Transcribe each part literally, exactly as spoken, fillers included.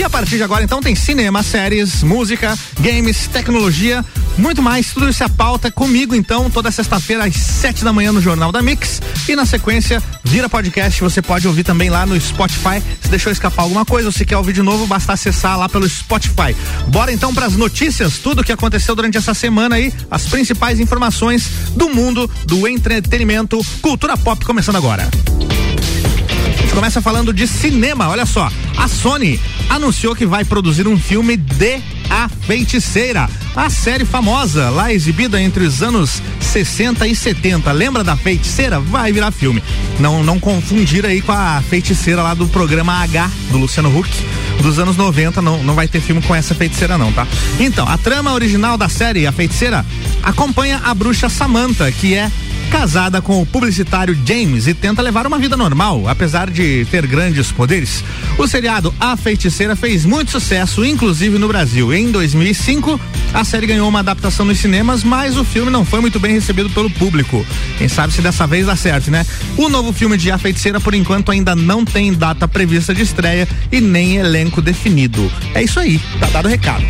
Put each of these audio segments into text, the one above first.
E a partir de agora, então, tem cinema, séries, música, games, tecnologia, muito mais. Tudo isso é pauta comigo, então, toda sexta-feira às sete da manhã no Jornal da Mix. E na sequência, vira podcast. Você pode ouvir também lá no Spotify. Se deixou escapar alguma coisa ou se quer ouvir de novo, basta acessar lá pelo Spotify. Bora então para as notícias, tudo o que aconteceu durante essa semana aí, as principais informações do mundo do entretenimento, cultura pop, começando agora. A gente começa falando de cinema, olha só. A Sony anunciou que vai produzir um filme de A Feiticeira, a série famosa, lá exibida entre os anos sessenta e setenta. Lembra da Feiticeira? Vai virar filme. Não, não confundir aí com a Feiticeira lá do programa H, do Luciano Huck, dos anos noventa. Não, não vai ter filme com essa feiticeira não, tá? Então, a trama original da série A Feiticeira acompanha a bruxa Samantha, que é casada com o publicitário James e tenta levar uma vida normal, apesar de ter grandes poderes. O seriado A Feiticeira fez muito sucesso, inclusive no Brasil. Em dois mil e cinco, a série ganhou uma adaptação nos cinemas, mas o filme não foi muito bem recebido pelo público. Quem sabe se dessa vez dá certo, né? O novo filme de A Feiticeira, por enquanto, ainda não tem data prevista de estreia e nem elenco definido. É isso aí, tá dado o recado.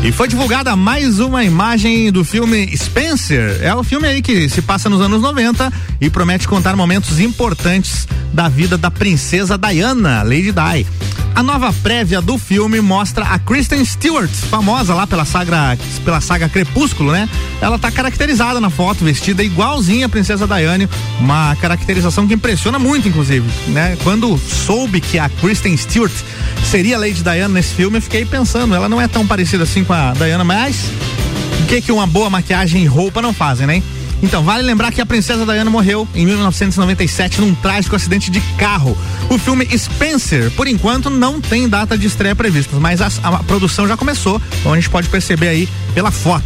E foi divulgada mais uma imagem do filme Spencer. É o filme aí que se passa nos anos noventa e promete contar momentos importantes da vida da princesa Diana, Lady Di. A nova prévia do filme mostra a Kristen Stewart, famosa lá pela saga, pela saga Crepúsculo, né? Ela tá caracterizada na foto, vestida igualzinha a princesa Diana, uma caracterização que impressiona muito, inclusive, né? Quando soube que a Kristen Stewart seria Lady Diana nesse filme, eu fiquei pensando, ela não é tão parecida assim com a Diana, mas o que que uma boa maquiagem e roupa não fazem, né? Então, vale lembrar que a princesa Diana morreu em mil novecentos e noventa e sete num trágico acidente de carro. O filme Spencer, por enquanto, não tem data de estreia prevista, mas a, a produção já começou, como a gente pode perceber aí pela foto.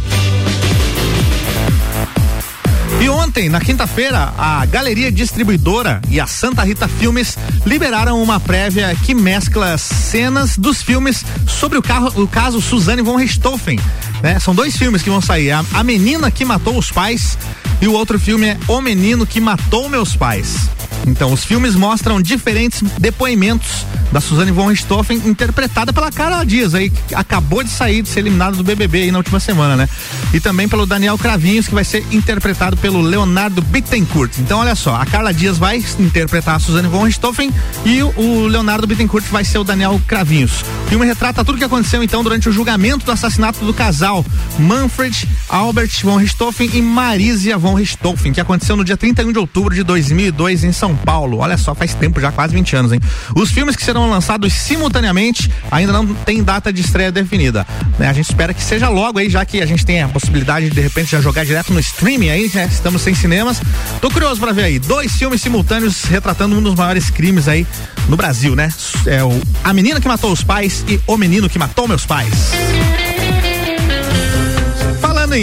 E ontem, na quinta-feira, a Galeria Distribuidora e a Santa Rita Filmes liberaram uma prévia que mescla cenas dos filmes sobre o, carro, o caso Suzane von Richthofen, né? São dois filmes que vão sair, a, a Menina que Matou Os Pais e o outro filme é O Menino que Matou Meus Pais. Então, os filmes mostram diferentes depoimentos da Suzane von Richthofen, interpretada pela Carla Dias, aí, que acabou de sair, de ser eliminada do B B B aí na última semana, né? E também pelo Daniel Cravinhos, que vai ser interpretado pelo Leonardo Bittencourt. Então, olha só, a Carla Dias vai interpretar a Suzane von Richthofen e o Leonardo Bittencourt vai ser o Daniel Cravinhos. O filme retrata tudo o que aconteceu, então, durante o julgamento do assassinato do casal Manfred Albert von Richthofen e Marisia von Richthofen, que aconteceu no dia trinta e um de outubro de dois mil e dois em São Paulo. Olha só, faz tempo já, quase vinte anos, hein? Os filmes que serão lançados simultaneamente ainda não tem data de estreia definida, né? A gente espera que seja logo aí, já que a gente tem a possibilidade de de repente já jogar direto no streaming aí, né? Estamos sem cinemas. Tô curioso pra ver aí, dois filmes simultâneos retratando um dos maiores crimes aí no Brasil, né? É o A Menina que Matou os Pais e O Menino que Matou Meus Pais.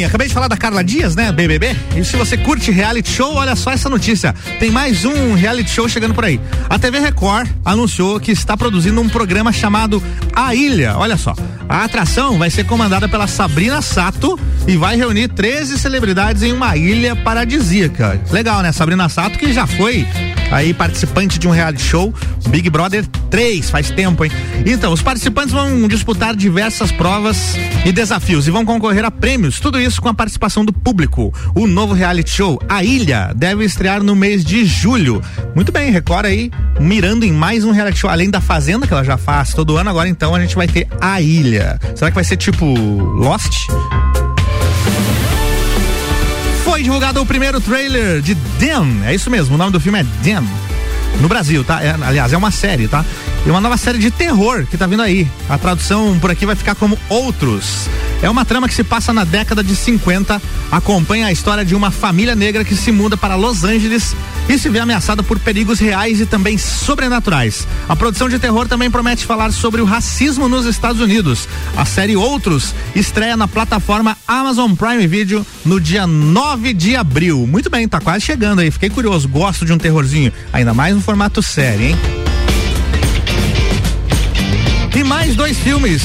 Acabei de falar da Carla Dias, né? B B B. E se você curte reality show, olha só essa notícia. Tem mais um reality show chegando por aí. A T V Record anunciou que está produzindo um programa chamado A Ilha. Olha só. A atração vai ser comandada pela Sabrina Sato e vai reunir treze celebridades em uma ilha paradisíaca. Legal, né? Sabrina Sato, que já foi aí participante de um reality show, Big Brother três, faz tempo, hein? Então, os participantes vão disputar diversas provas e desafios e vão concorrer a prêmios, tudo isso com a participação do público. O novo reality show, A Ilha, deve estrear no mês de julho. Muito bem, Record aí, mirando em mais um reality show, além da Fazenda, que ela já faz todo ano, agora então a gente vai ter A Ilha. Será que vai ser tipo Lost? Foi divulgado o primeiro trailer de Dem, é isso mesmo, o nome do filme é Dem, no Brasil, tá? É, aliás, é uma série, tá? É uma nova série de terror que tá vindo aí. A tradução por aqui vai ficar como Outros. É uma trama que se passa na década de cinquenta, acompanha a história de uma família negra que se muda para Los Angeles e se vê ameaçada por perigos reais e também sobrenaturais. A produção de terror também promete falar sobre o racismo nos Estados Unidos. A série Outros estreia na plataforma Amazon Prime Video no dia nove de abril. Muito bem, tá quase chegando aí. Fiquei curioso, gosto de um terrorzinho, ainda mais no formato série, hein? E mais dois filmes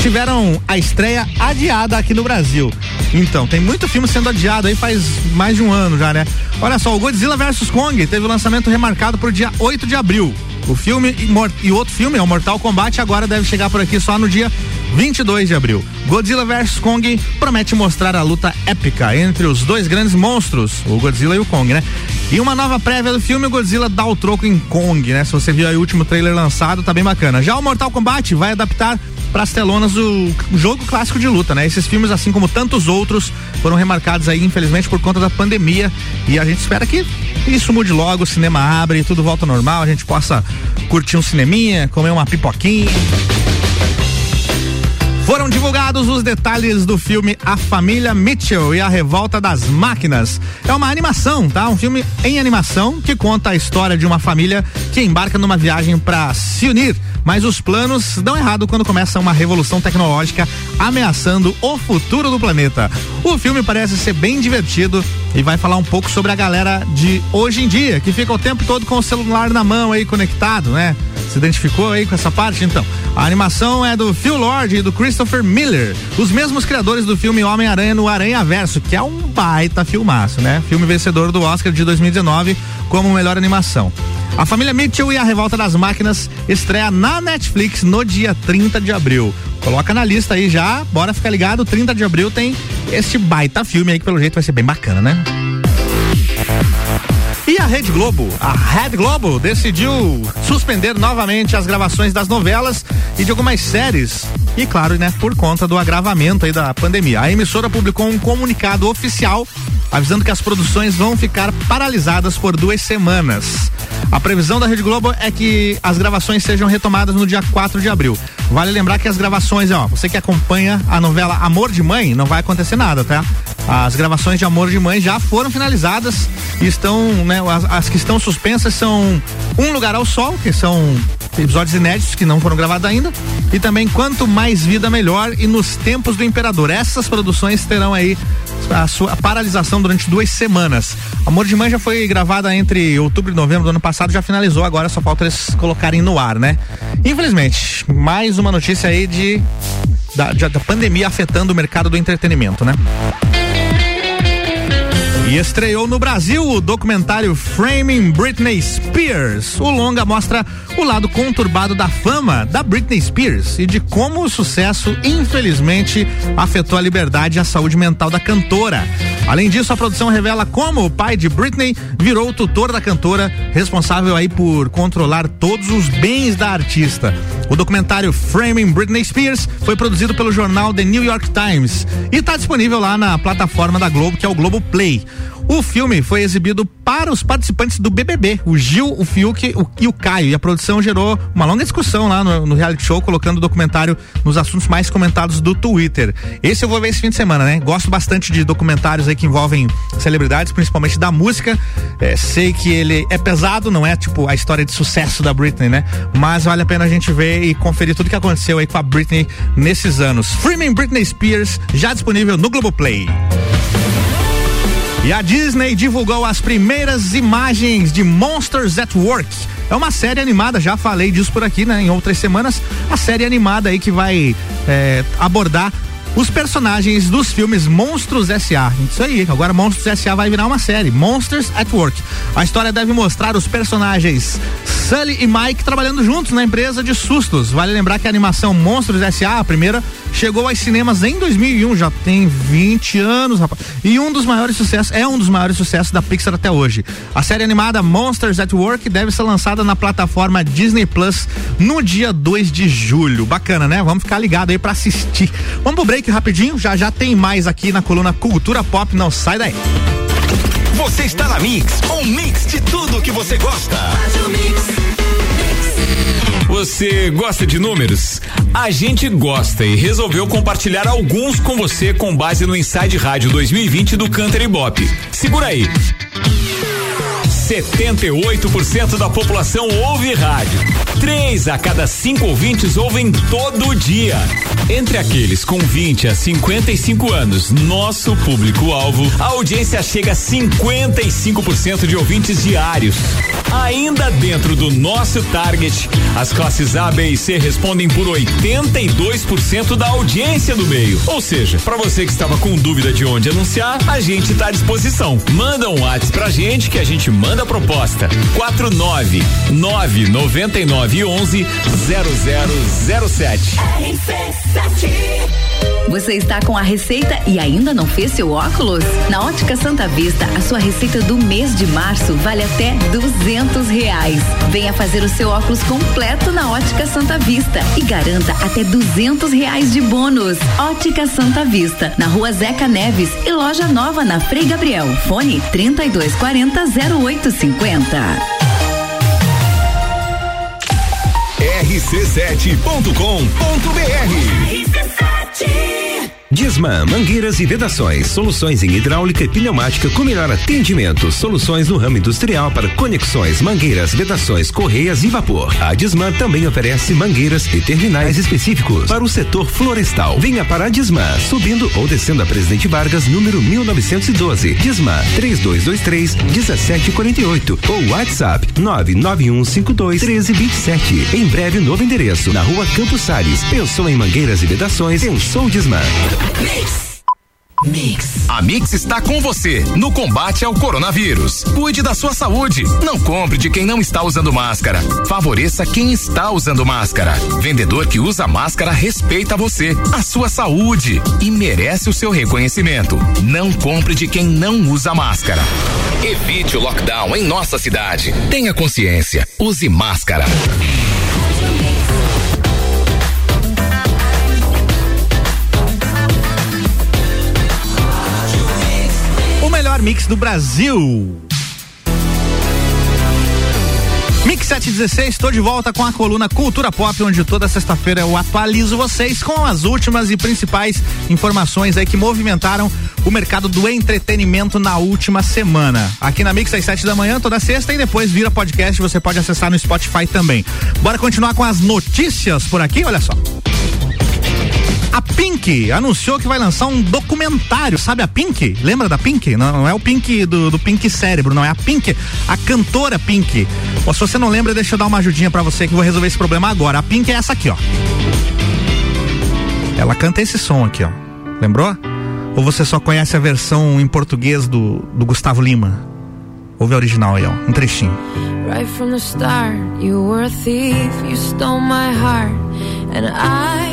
tiveram a estreia adiada aqui no Brasil. Então, tem muito filme sendo adiado aí faz mais de um ano já, né? Olha só, o Godzilla versus Kong teve o lançamento remarcado para o dia oito de abril. O filme e, mor- e outro filme é o Mortal Kombat, agora deve chegar por aqui só no dia vinte e dois de abril. Godzilla versus Kong promete mostrar a luta épica entre os dois grandes monstros, o Godzilla e o Kong, né? E uma nova prévia do filme, o Godzilla dá o troco em Kong, né? Se você viu aí o último trailer lançado, tá bem bacana. Já o Mortal Kombat vai adaptar para as telonas o jogo clássico de luta, né? Esses filmes, assim como tantos outros, foram remarcados aí, infelizmente, por conta da pandemia, e a gente espera que isso mude logo, o cinema abre e tudo volta ao normal, a gente possa curtir um cineminha, comer uma pipoquinha. Foram divulgados os detalhes do filme A Família Mitchell e a Revolta das Máquinas. É uma animação, tá? Um filme em animação que conta a história de uma família que embarca numa viagem para se unir, mas os planos dão errado quando começa uma revolução tecnológica ameaçando o futuro do planeta. O filme parece ser bem divertido e vai falar um pouco sobre a galera de hoje em dia, que fica o tempo todo com o celular na mão aí, conectado, né? Se identificou aí com essa parte? Então, a animação é do Phil Lord e do Christopher Miller, os mesmos criadores do filme Homem-Aranha no Aranhaverso, que é um baita filmaço, né? Filme vencedor do Oscar de dois mil e dezenove como melhor animação. A Família Mitchell e a Revolta das Máquinas estreia na Netflix no dia trinta de abril. Coloca na lista aí já, bora ficar ligado, trinta de abril tem este baita filme aí que pelo jeito vai ser bem bacana, né? E a Rede Globo, a Rede Globo decidiu suspender novamente as gravações das novelas e de algumas séries. E claro, né, por conta do agravamento aí da pandemia. A emissora publicou um comunicado oficial avisando que as produções vão ficar paralisadas por duas semanas. A previsão da Rede Globo é que as gravações sejam retomadas no dia quatro de abril. Vale lembrar que as gravações, ó, você que acompanha a novela Amor de Mãe, não vai acontecer nada, tá? As gravações de Amor de Mãe já foram finalizadas e estão, né, as, as que estão suspensas são Um Lugar ao Sol, que são episódios inéditos que não foram gravados ainda, e também Quanto Mais Vida Melhor e Nos Tempos do Imperador. Essas produções terão aí a sua paralisação durante duas semanas. Amor de Mãe já foi gravada entre outubro e novembro do ano passado, já finalizou, agora só falta eles colocarem no ar, né? Infelizmente, mais uma notícia aí de da, de, da pandemia afetando o mercado do entretenimento, né? E estreou no Brasil o documentário Framing Britney Spears. O longa mostra o lado conturbado da fama da Britney Spears e de como o sucesso, infelizmente, afetou a liberdade e a saúde mental da cantora. Além disso, a produção revela como o pai de Britney virou o tutor da cantora, responsável aí por controlar todos os bens da artista. O documentário Framing Britney Spears foi produzido pelo jornal The New York Times e está disponível lá na plataforma da Globo, que é o Globoplay. O filme foi exibido para os participantes do B B B, o Gil, o Fiuk o, e o Caio, e a produção gerou uma longa discussão lá no, no reality show, colocando o documentário nos assuntos mais comentados do Twitter. Esse eu vou ver esse fim de semana, né? Gosto bastante de documentários aí que envolvem celebridades, principalmente da música. É, sei que ele é pesado, não é tipo a história de sucesso da Britney, né? Mas vale a pena a gente ver e conferir tudo que aconteceu aí com a Britney nesses anos. Framing Britney Spears, já disponível no Globoplay. E a Disney divulgou as primeiras imagens de Monsters at Work. É uma série animada, já falei disso por aqui, né? Em outras semanas, a série animada aí que vai é, abordar os personagens dos filmes Monstros S A Isso aí, agora Monstros S A vai virar uma série, Monsters at Work. A história deve mostrar os personagens Sully e Mike trabalhando juntos na empresa de sustos. Vale lembrar que a animação Monstros S A, a primeira, chegou aos cinemas em dois mil e um, já tem vinte anos, rapaz. E um dos maiores sucessos, é um dos maiores sucessos da Pixar até hoje. A série animada Monsters at Work deve ser lançada na plataforma Disney Plus no dia dois de julho. Bacana, né? Vamos ficar ligado aí pra assistir. Vamos pro break rapidinho, já já tem mais aqui na coluna Cultura Pop, não sai daí. Você está na Mix, um mix de tudo que você gosta. Você gosta de números? A gente gosta e resolveu compartilhar alguns com você com base no Inside Rádio dois mil e vinte do Cantor Ibope. Segura aí. setenta e oito por cento da população ouve rádio. Três a cada cinco ouvintes ouvem todo dia. Entre aqueles com vinte a cinquenta e cinco anos, nosso público-alvo, a audiência chega a cinquenta e cinco por cento de ouvintes diários. Ainda dentro do nosso target, as classes A, B e C respondem por oitenta e dois por cento da audiência do meio. Ou seja, para você que estava com dúvida de onde anunciar, a gente está à disposição. Manda um WhatsApp pra gente que a gente manda. Manda a proposta: quatro nove nove nove nove um um zero zero zero sete. Você está com a receita e ainda não fez seu óculos? Na Ótica Santa Vista, a sua receita do mês de março vale até duzentos reais. Venha fazer o seu óculos completo na Ótica Santa Vista e garanta até duzentos reais de bônus. Ótica Santa Vista, na Rua Zeca Neves e Loja Nova na Frei Gabriel. Fone trinta e dois quarenta zero oito cinquenta. R C sete ponto com ponto B R. Disman, mangueiras e vedações, soluções em hidráulica e pneumática com melhor atendimento, soluções no ramo industrial para conexões, mangueiras, vedações, correias e vapor. A Disman também oferece mangueiras e terminais específicos para o setor florestal. Venha para a Disman, subindo ou descendo a Presidente Vargas, número mil novecentos e doze. Disman, três dois dois três, um sete quatro oito ou WhatsApp nove nove um cinco dois um três dois sete. Em breve, novo endereço, na Rua Campos Salles. Pensou em mangueiras e vedações? Pensou Disman. Mix. Mix. A Mix está com você no combate ao coronavírus. Cuide da sua saúde. Não compre de quem não está usando máscara. Favoreça quem está usando máscara. Vendedor que usa máscara respeita você, a sua saúde e merece o seu reconhecimento. Não compre de quem não usa máscara. Evite o lockdown em nossa cidade. Tenha consciência. Use máscara. Mix do Brasil. Mix sete dezesseis, estou de volta com a coluna Cultura Pop, onde toda sexta-feira eu atualizo vocês com as últimas e principais informações aí que movimentaram o mercado do entretenimento na última semana. Aqui na Mix às sete da manhã, toda sexta, e depois vira podcast, você pode acessar no Spotify também. Bora continuar com as notícias por aqui, olha só. A Pink anunciou que vai lançar um documentário, sabe a Pink? Lembra da Pink? Não, não é o Pink do, do Pink Cérebro, não, é a Pink, a cantora Pink. Ó, se você não lembra, deixa eu dar uma ajudinha pra você que eu vou resolver esse problema agora. A Pink é essa aqui, ó. Ela canta esse som aqui, ó. Lembrou? Ou você só conhece a versão em português do, do Gustavo Lima? Ouve a original aí, ó, um trechinho. Right from the start, you were a thief, you stole my heart, and I...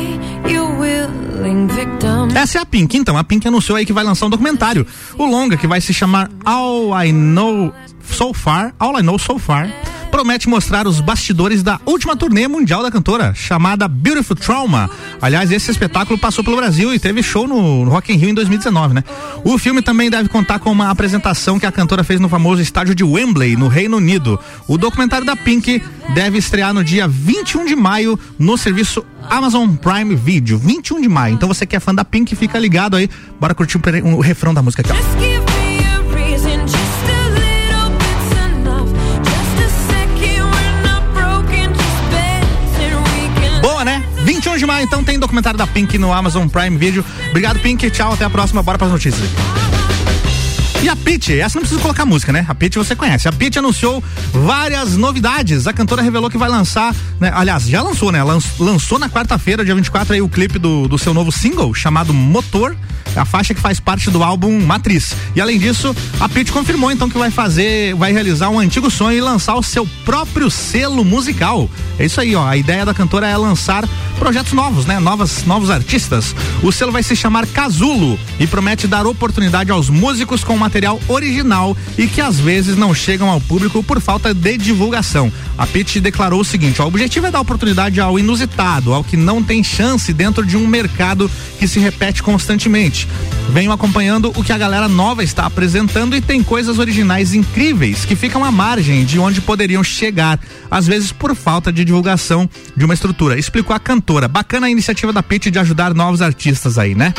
Essa é a Pink, então. A Pink anunciou aí que vai lançar um documentário. O longa, que vai se chamar All I Know So Far, All I Know So Far, promete mostrar os bastidores da última turnê mundial da cantora, chamada Beautiful Trauma. Aliás, esse espetáculo passou pelo Brasil e teve show no Rock in Rio em dois mil e dezenove, né? O filme também deve contar com uma apresentação que a cantora fez no famoso estádio de Wembley, no Reino Unido. O documentário da Pink deve estrear no dia vinte e um de maio no serviço Amazon Prime Video, vinte e um de maio. Então você que é fã da Pink, fica ligado aí. Bora curtir o, um, o refrão da música aqui, ó. vinte e um de maio, então tem documentário da Pink no Amazon Prime Video. Obrigado, Pink, tchau, até a próxima, bora pras notícias. E a Pitty, essa não precisa colocar música, né? A Pitty você conhece. A Pitty anunciou várias novidades. A cantora revelou que vai lançar, né? Aliás, já lançou, né? Lançou, lançou na quarta-feira, dia vinte e quatro, aí o clipe do, do seu novo single, chamado Motor, a faixa que faz parte do álbum Matriz. E além disso, a Pitty confirmou então que vai fazer, vai realizar um antigo sonho e lançar o seu próprio selo musical. É isso aí, ó. A ideia da cantora é lançar projetos novos, né? Novas, novos artistas. O selo vai se chamar Casulo e promete dar oportunidade aos músicos com uma material original e que às vezes não chegam ao público por falta de divulgação. A Pitty declarou o seguinte, ó, o objetivo é dar oportunidade ao inusitado, ao que não tem chance dentro de um mercado que se repete constantemente. Venho acompanhando o que a galera nova está apresentando e tem coisas originais incríveis que ficam à margem de onde poderiam chegar, às vezes por falta de divulgação de uma estrutura. Explicou a cantora. Bacana a iniciativa da Pitty de ajudar novos artistas aí, né?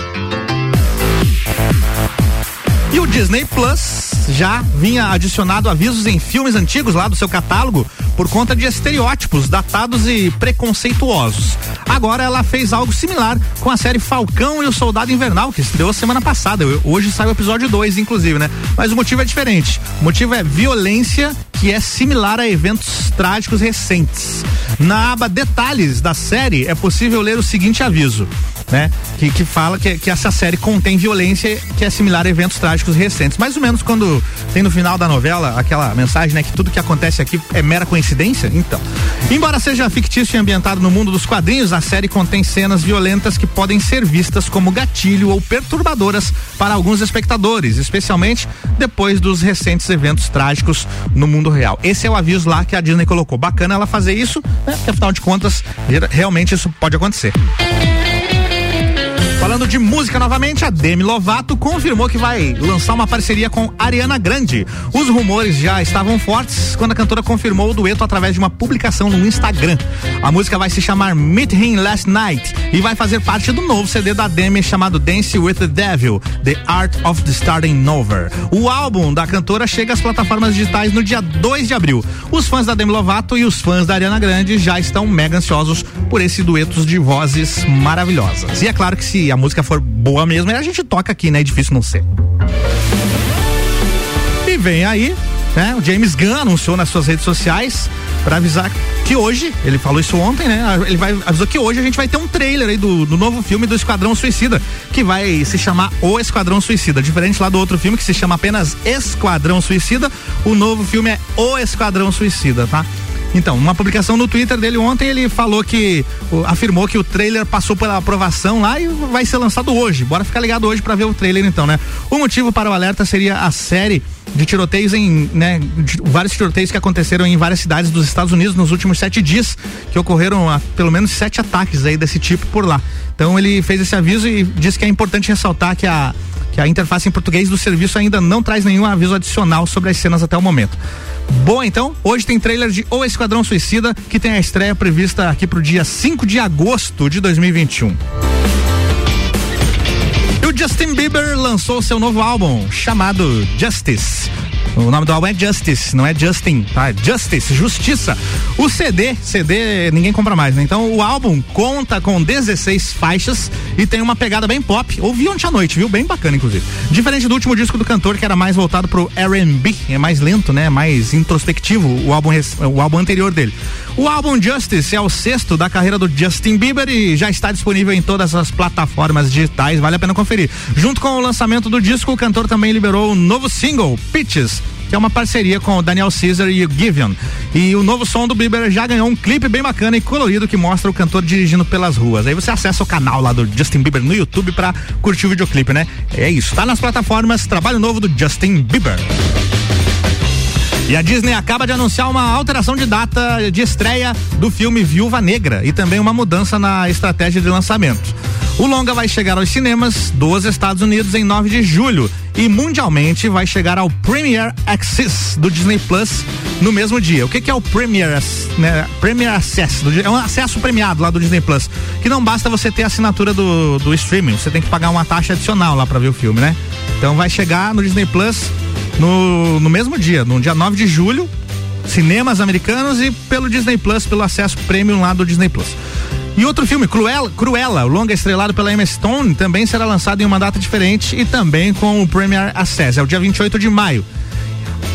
E o Disney Plus já vinha adicionado avisos em filmes antigos lá do seu catálogo por conta de estereótipos datados e preconceituosos. Agora ela fez algo similar com a série Falcão e o Soldado Invernal, que estreou semana passada. Hoje sai o episódio dois, inclusive, né? Mas o motivo é diferente. O motivo é violência, que é similar a eventos trágicos recentes. Na aba Detalhes da série é possível ler o seguinte aviso. né? Que, que fala que, que essa série contém violência que é similar a eventos trágicos recentes. Mais ou menos quando tem no final da novela aquela mensagem, né? Que tudo que acontece aqui é mera coincidência. Então, embora seja fictício e ambientado no mundo dos quadrinhos, a série contém cenas violentas que podem ser vistas como gatilho ou perturbadoras para alguns espectadores, especialmente depois dos recentes eventos trágicos no mundo real. Esse é o aviso lá que a Disney colocou. Bacana ela fazer isso, né? Porque afinal de contas, realmente isso pode acontecer. Falando de música novamente, a Demi Lovato confirmou que vai lançar uma parceria com Ariana Grande. Os rumores já estavam fortes quando a cantora confirmou o dueto através de uma publicação no Instagram. A música vai se chamar Meet Him Last Night e vai fazer parte do novo C D da Demi chamado Dance with the Devil, The Art of the Starting Over. O álbum da cantora chega às plataformas digitais no dia dois de abril. Os fãs da Demi Lovato e os fãs da Ariana Grande já estão mega ansiosos por esse dueto de vozes maravilhosas. E é claro que se a música for boa mesmo, a gente toca aqui, né? É difícil não ser. E vem aí, né? O James Gunn anunciou nas suas redes sociais pra avisar que hoje, ele falou isso ontem, né? Ele vai, avisou que hoje a gente vai ter um trailer aí do, do novo filme do Esquadrão Suicida, que vai se chamar O Esquadrão Suicida. Diferente lá do outro filme que se chama apenas Esquadrão Suicida, o novo filme é O Esquadrão Suicida, tá? Então, uma publicação no Twitter dele ontem, ele falou que, afirmou que o trailer passou pela aprovação lá e vai ser lançado hoje. Bora ficar ligado hoje pra ver o trailer então, né? O motivo para o alerta seria a série de tiroteios em, né, de vários tiroteios que aconteceram em várias cidades dos Estados Unidos nos últimos sete dias, que ocorreram a, pelo menos sete ataques aí desse tipo por lá. Então ele fez esse aviso e disse que é importante ressaltar que a que a interface em português do serviço ainda não traz nenhum aviso adicional sobre as cenas até o momento. Bom, então, hoje tem trailer de O Esquadrão Suicida, que tem a estreia prevista aqui pro dia cinco de agosto de dois mil e vinte e um. E o Justin Bieber lançou seu novo álbum, chamado Justice. O nome do álbum é Justice, não é Justin, tá? É Justice, Justiça. O C D, C D ninguém compra mais, né? Então o álbum conta com dezesseis faixas e tem uma pegada bem pop. Ouvi ontem à noite, viu? Bem bacana, inclusive. Diferente do último disco do cantor, que era mais voltado pro R and B, é mais lento, né? Mais introspectivo, o álbum, o álbum anterior dele. O álbum Justice é o sexto da carreira do Justin Bieber e já está disponível em todas as plataformas digitais, vale a pena conferir. Junto com o lançamento do disco, o cantor também liberou um novo single, Peaches, que é uma parceria com o Daniel Caesar e o Givian. E o novo som do Bieber já ganhou um clipe bem bacana e colorido que mostra o cantor dirigindo pelas ruas. Aí você acessa o canal lá do Justin Bieber no YouTube pra curtir o videoclipe, né? É isso, tá nas plataformas, trabalho novo do Justin Bieber. E a Disney acaba de anunciar uma alteração de data de estreia do filme Viúva Negra e também uma mudança na estratégia de lançamento. O longa vai chegar aos cinemas dos Estados Unidos em nove de julho e mundialmente vai chegar ao Premier Access do Disney Plus no mesmo dia. O que, que é o Premier, né? Premier Access? Do, é um acesso premiado lá do Disney Plus, que não basta você ter a assinatura do, do streaming, você tem que pagar uma taxa adicional lá pra ver o filme, né? Então vai chegar no Disney Plus no, no mesmo dia, no dia nove de julho, cinemas americanos e pelo Disney Plus, pelo acesso premium lá do Disney Plus. E outro filme, Cruella, Cruella, o longa estrelado pela Emma Stone, também será lançado em uma data diferente e também com o Premier Access, é o dia vinte e oito de maio.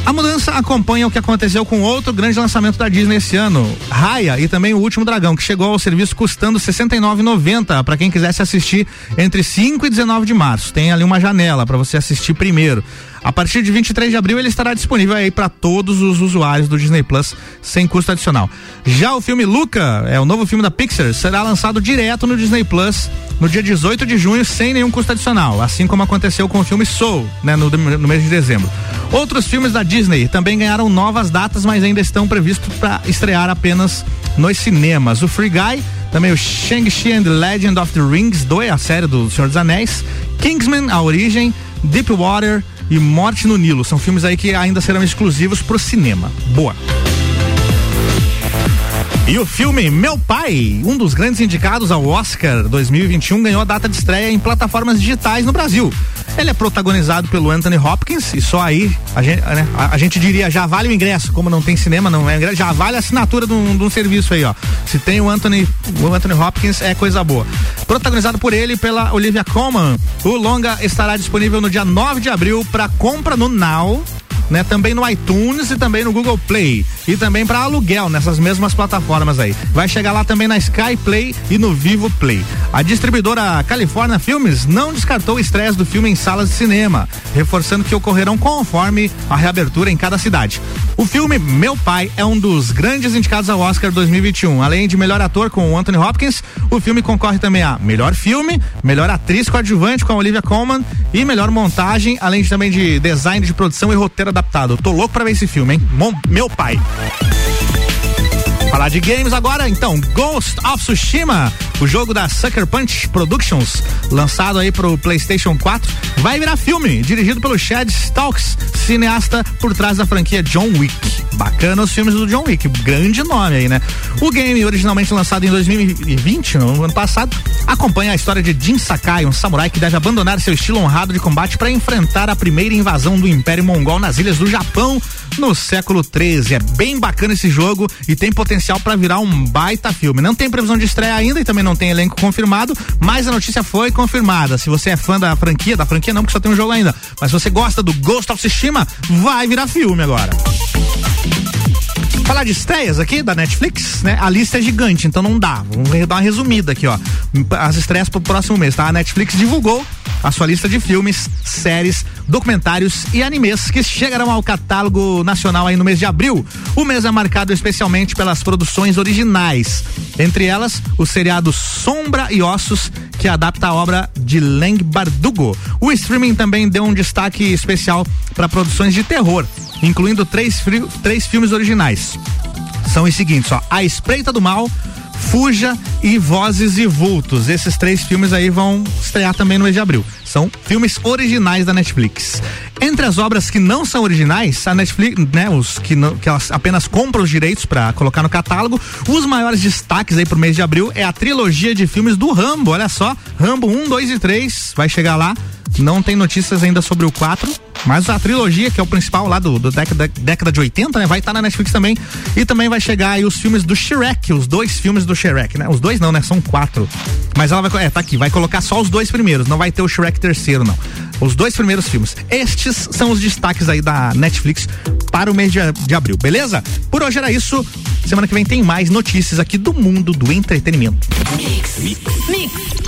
A mudança acompanha o que aconteceu com outro grande lançamento da Disney esse ano, Raya e também O Último Dragão, que chegou ao serviço custando sessenta e nove reais e noventa centavos para quem quisesse assistir entre cinco e dezenove de março. Tem ali uma janela para você assistir primeiro. A partir de vinte e três de abril ele estará disponível aí para todos os usuários do Disney Plus sem custo adicional. Já o filme Luca, é o novo filme da Pixar, será lançado direto no Disney Plus no dia dezoito de junho sem nenhum custo adicional, assim como aconteceu com o filme Soul, né, no, no mês de dezembro. Outros filmes da Disney também ganharam novas datas, mas ainda estão previstos para estrear apenas nos cinemas. O Free Guy, também o Shang-Chi and the Legend of the Rings dois, a série do Senhor dos Anéis, Kingsman, A Origem, Deep Water e Morte no Nilo. São filmes aí que ainda serão exclusivos pro cinema. Boa. E o filme Meu Pai, um dos grandes indicados ao Oscar dois mil e vinte e um, ganhou a data de estreia em plataformas digitais no Brasil. Ele é protagonizado pelo Anthony Hopkins e só aí a gente, né, a, a gente diria já vale o ingresso, como não tem cinema, não é ingresso, já vale a assinatura de um, de um serviço aí, ó. Se tem o Anthony, o Anthony Hopkins é coisa boa. Protagonizado por ele e pela Olivia Colman, o longa estará disponível no dia nove de abril para compra no Now, né, também no iTunes e também no Google Play. e também para aluguel nessas mesmas plataformas aí. Vai chegar lá também na Sky Play e no Vivo Play. A distribuidora California Filmes não descartou o estresse do filme em salas de cinema, reforçando que ocorrerão conforme a reabertura em cada cidade. O filme Meu Pai é um dos grandes indicados ao Oscar dois mil e vinte e um. Além de melhor ator com o Anthony Hopkins, o filme concorre também a melhor filme, melhor atriz coadjuvante com a Olivia Colman e melhor montagem, além de, também de design de produção e roteiro adaptado. Eu tô louco pra ver esse filme, hein? Mon- Meu Pai. Falar de games agora, então, Ghost of Tsushima, o jogo da Sucker Punch Productions, lançado aí pro PlayStation quatro, vai virar filme, dirigido pelo Chad Stalks, cineasta por trás da franquia John Wick. Bacana os filmes do John Wick, grande nome aí, né? O game, originalmente lançado em dois mil e vinte, no ano passado, acompanha a história de Jin Sakai, um samurai que deve abandonar seu estilo honrado de combate para enfrentar a primeira invasão do Império Mongol nas ilhas do Japão no século treze. É bem bacana esse jogo e tem potencial para virar um baita filme. Não tem previsão de estreia ainda e também não tem elenco confirmado, mas a notícia foi confirmada. Se você é fã da franquia, da franquia não, porque só tem um jogo ainda, mas se você gosta do Ghost of Tsushima, vai virar filme agora. Falar de estreias aqui da Netflix, né? A lista é gigante, então não dá. Vamos dar uma resumida aqui, ó. As estreias pro próximo mês, tá? A Netflix divulgou a sua lista de filmes, séries, documentários e animes que chegarão ao catálogo nacional aí no mês de abril. O mês é marcado especialmente pelas produções originais. Entre elas, o seriado Sombra e Ossos, que adapta a obra de Lang Bardugo. O streaming também deu um destaque especial para produções de terror, incluindo três, três filmes originais. São os seguintes, ó: A Espreita do Mal, Fuja e Vozes e Vultos. Esses três filmes aí vão estrear também no mês de abril. São filmes originais da Netflix. Entre as obras que não são originais, a Netflix, né, os que, não, que elas apenas compram os direitos para colocar no catálogo, os maiores destaques aí pro mês de abril é a trilogia de filmes do Rambo, olha só, Rambo um, dois e três, vai chegar lá. Não tem notícias ainda sobre o quatro, mas a trilogia, que é o principal lá do, do década, década de oitenta, né? Vai estar tá na Netflix também. E também vai chegar aí os filmes do Shrek, os dois filmes do Shrek, né? Os dois não, né? São quatro. Mas ela vai, é, tá aqui, vai colocar só os dois primeiros, não vai ter o Shrek terceiro, não. Os dois primeiros filmes. Estes são os destaques aí da Netflix para o mês de, de abril, beleza? Por hoje era isso. Semana que vem tem mais notícias aqui do mundo do entretenimento. Mix. Mix. Mix.